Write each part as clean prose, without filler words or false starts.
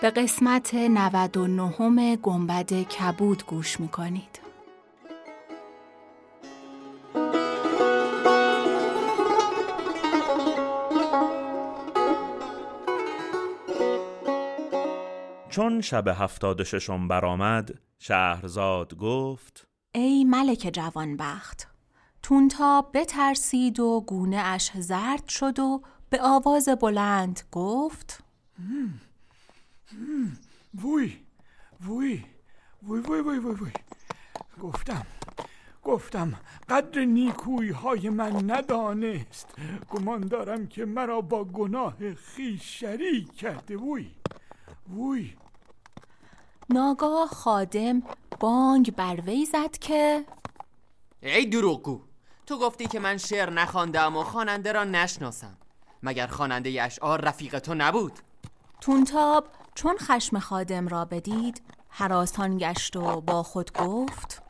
به قسمت 99 گنبدکبود گوش میکنید. چون شب 76 برآمد، شهرزاد گفت: ای ملک جوانبخت، تونتا بترسید و گونه اش زرد شد و به آواز بلند گفت: وای وای وای وای وای وای. گفتم قدر نیکویی های من ندانست، گمان دارم که مرا با گناه خویش شریک کرده. وای وای. ناگاه خادم بانگ بر وی زد که: ای دروغگو، تو گفتی که من شعر نخواندم و خواننده را نشناسم، مگر خواننده اشعار رفیق تو نبود؟ تونتاب چون خشم خادم را بدید هراسان گشت و با خود گفت: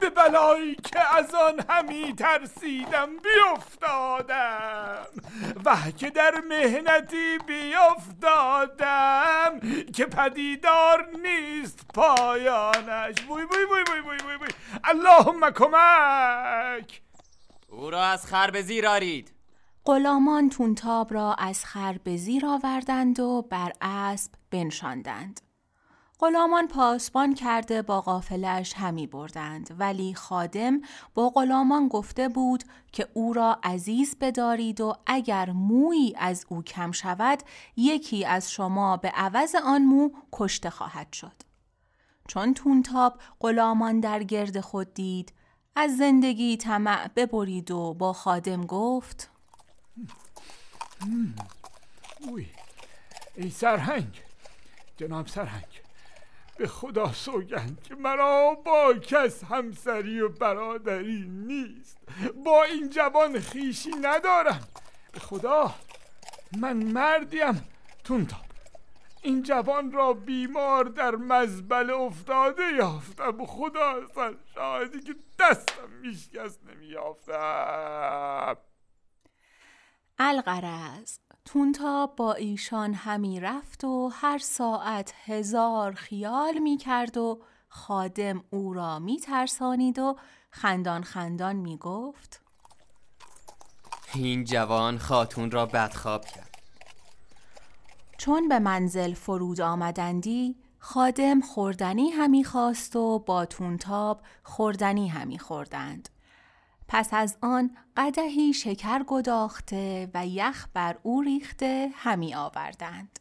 به بلایی که از آن همی ترسیدم بیفتادم، و که در مهنتی بیفتادم که پدیدار نیست پایانش. وای وای وای وای وای. اللهم کمک. او را از خر به زیر آرید. غلامان تونتاب را از خر به زیر آوردند و بر اسب بنشاندند. غلامان پاسبان کرده با قافله‌اش همی بردند، ولی خادم با غلامان گفته بود که او را عزیز بدارید و اگر مویی از او کم شود یکی از شما به عوض آن مو کشته خواهد شد. چون تونتاب غلامان در گرد خود دید، از زندگی طمع ببرید و با خادم گفت: ای سرهنگ، جناب سرهنگ، به خدا سوگند که مرا با کس همسری و برادری نیست، با این جوان خیشی ندارم. به خدا من مردیم. تونتاب، این جوان را بیمار در مزبله افتاده یافتم، خدا سر شاهدی که دستم میشکست نمیافتم. الغرض تونتاب با ایشان همی رفت و هر ساعت هزار خیال می کرد و خادم او را می ترسانید و خندان خندان می گفت: این جوان خاتون را بدخواب کرد. چون به منزل فرود آمدندی، خادم خوردنی همی خواست و با تونتاب خوردنی همی خوردند. پس از آن قدحی شکر گداخته و یخ بر او ریخته همی آوردند.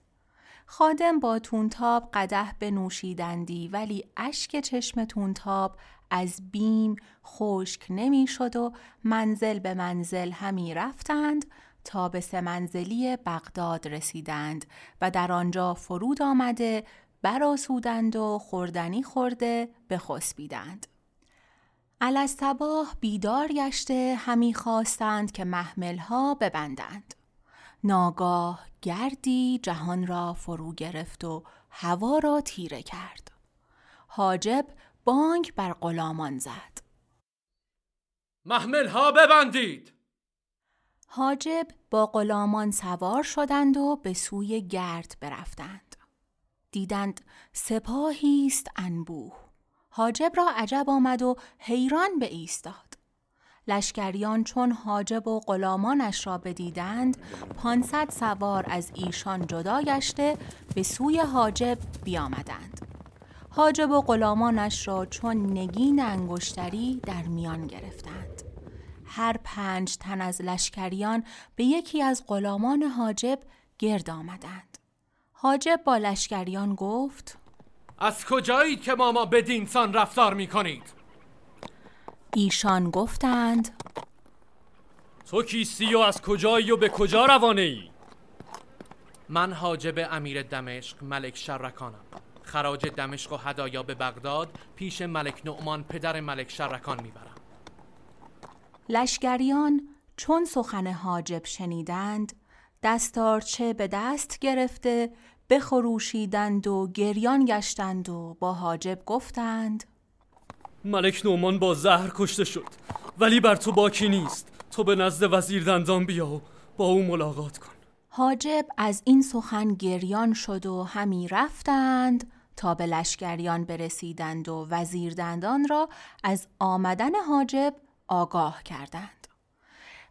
خادم با تونتاب قدح بنوشیدندی، ولی اشک چشم تونتاب از بیم خشک نمی شد و منزل به منزل همی رفتند تا به 3 منزلی بغداد رسیدند و در آنجا فرود آمده برآسودند و خوردنی خورده بخسبیدند. الصباح بیدار گشته همی خواستند که محملها ببندند. ناگاه گردی جهان را فرو گرفت و هوا را تیره کرد. حاجب بانگ بر غلامان زد: محملها ببندید. حاجب با غلامان سوار شدند و به سوی گرد برفتند. دیدند سپاهی است انبوه. حاجب را عجب آمد و حیران به ایستاد. لشکریان چون حاجب و غلامانش را بدیدند، 500 سوار از ایشان جدا گشته به سوی حاجب بیامدند. حاجب و غلامانش را چون نگین انگشتری در میان گرفتند. هر 5 تن از لشکریان به یکی از غلامان حاجب گرد آمدند. حاجب با لشکریان گفت: از کجایی که ما بدینسان رفتار می کنید؟ ایشان گفتند: تو کیستی و از کجایی و به کجا روانه ای؟ من حاجب امیر دمشق ملک شرکانم. خراج دمشق و هدایا به بغداد پیش ملک نعمان پدر ملک شرکان میبرم. لشگریان چون سخن حاجب شنیدند دستارچه به دست گرفته بخروشیدند و گریان گشتند و با حاجب گفتند ملک نعمان با زهر کشته شد، ولی بر تو باکی نیست. تو به نزد وزیر دندان بیا و با او ملاقات کن. حاجب از این سخن گریان شد و همی رفتند تا به لشگریان برسیدند و وزیر دندان را از آمدن حاجب آگاه کردند.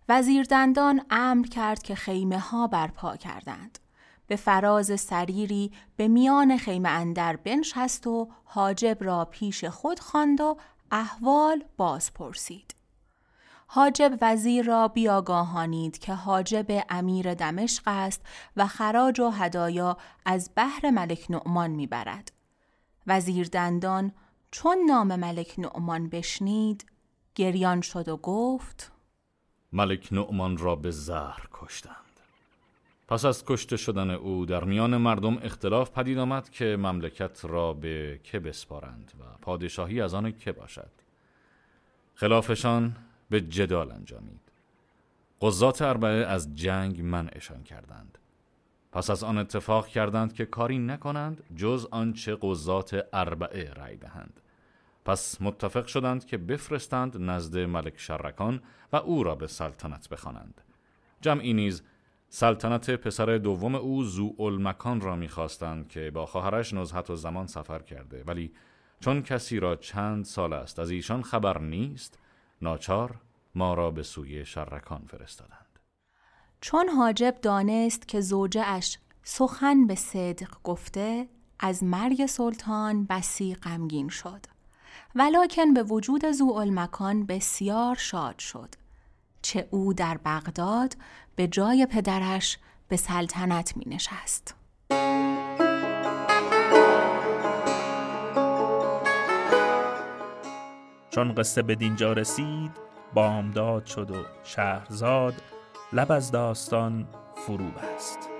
وزیر دندان امر کرد که خیمه ها برپا کردند. به فراز سریری به میان خیمه اندر بنشست و حاجب را پیش خود خواند و احوال باز پرسید. حاجب وزیر را بیاگاهانید که حاجب امیر دمشق است و خراج و هدایا از بهر ملک نعمان میبرد. وزیر دندان چون نام ملک نعمان بشنید گریان شد و گفت ملک نعمان را به زهر کشتند. پس از کشته شدن او در میان مردم اختلاف پدید آمد که مملکت را به که بسپارند و پادشاهی از آن که باشد. خلافشان به جدال انجامید. قضات اربعه از جنگ منعشان کردند. پس از آن اتفاق کردند که کاری نکنند جز آنچه قضات اربعه رأی دهند. پس متفق شدند که بفرستند نزد ملک شرکان و او را به سلطنت بخوانند. جمعی نیز سلطنت پسر دوم او ضوالمکان را می‌خواستند که با خواهرش نزهت و زمان سفر کرده، ولی چون کسی را چند سال است از ایشان خبر نیست، ناچار ما را به سوی شرکان فرستادند. چون حاجب دانست که زوجه اش سخن به صدق گفته، از مرگ سلطان بسی غمگین شد، ولکن به وجود ضوالمکان بسیار شاد شد چه او در بغداد به جای پدرش به سلطنت می نشست. چون قصه به دینجا رسید بامداد شد و شهرزاد لب از داستان فرو بست.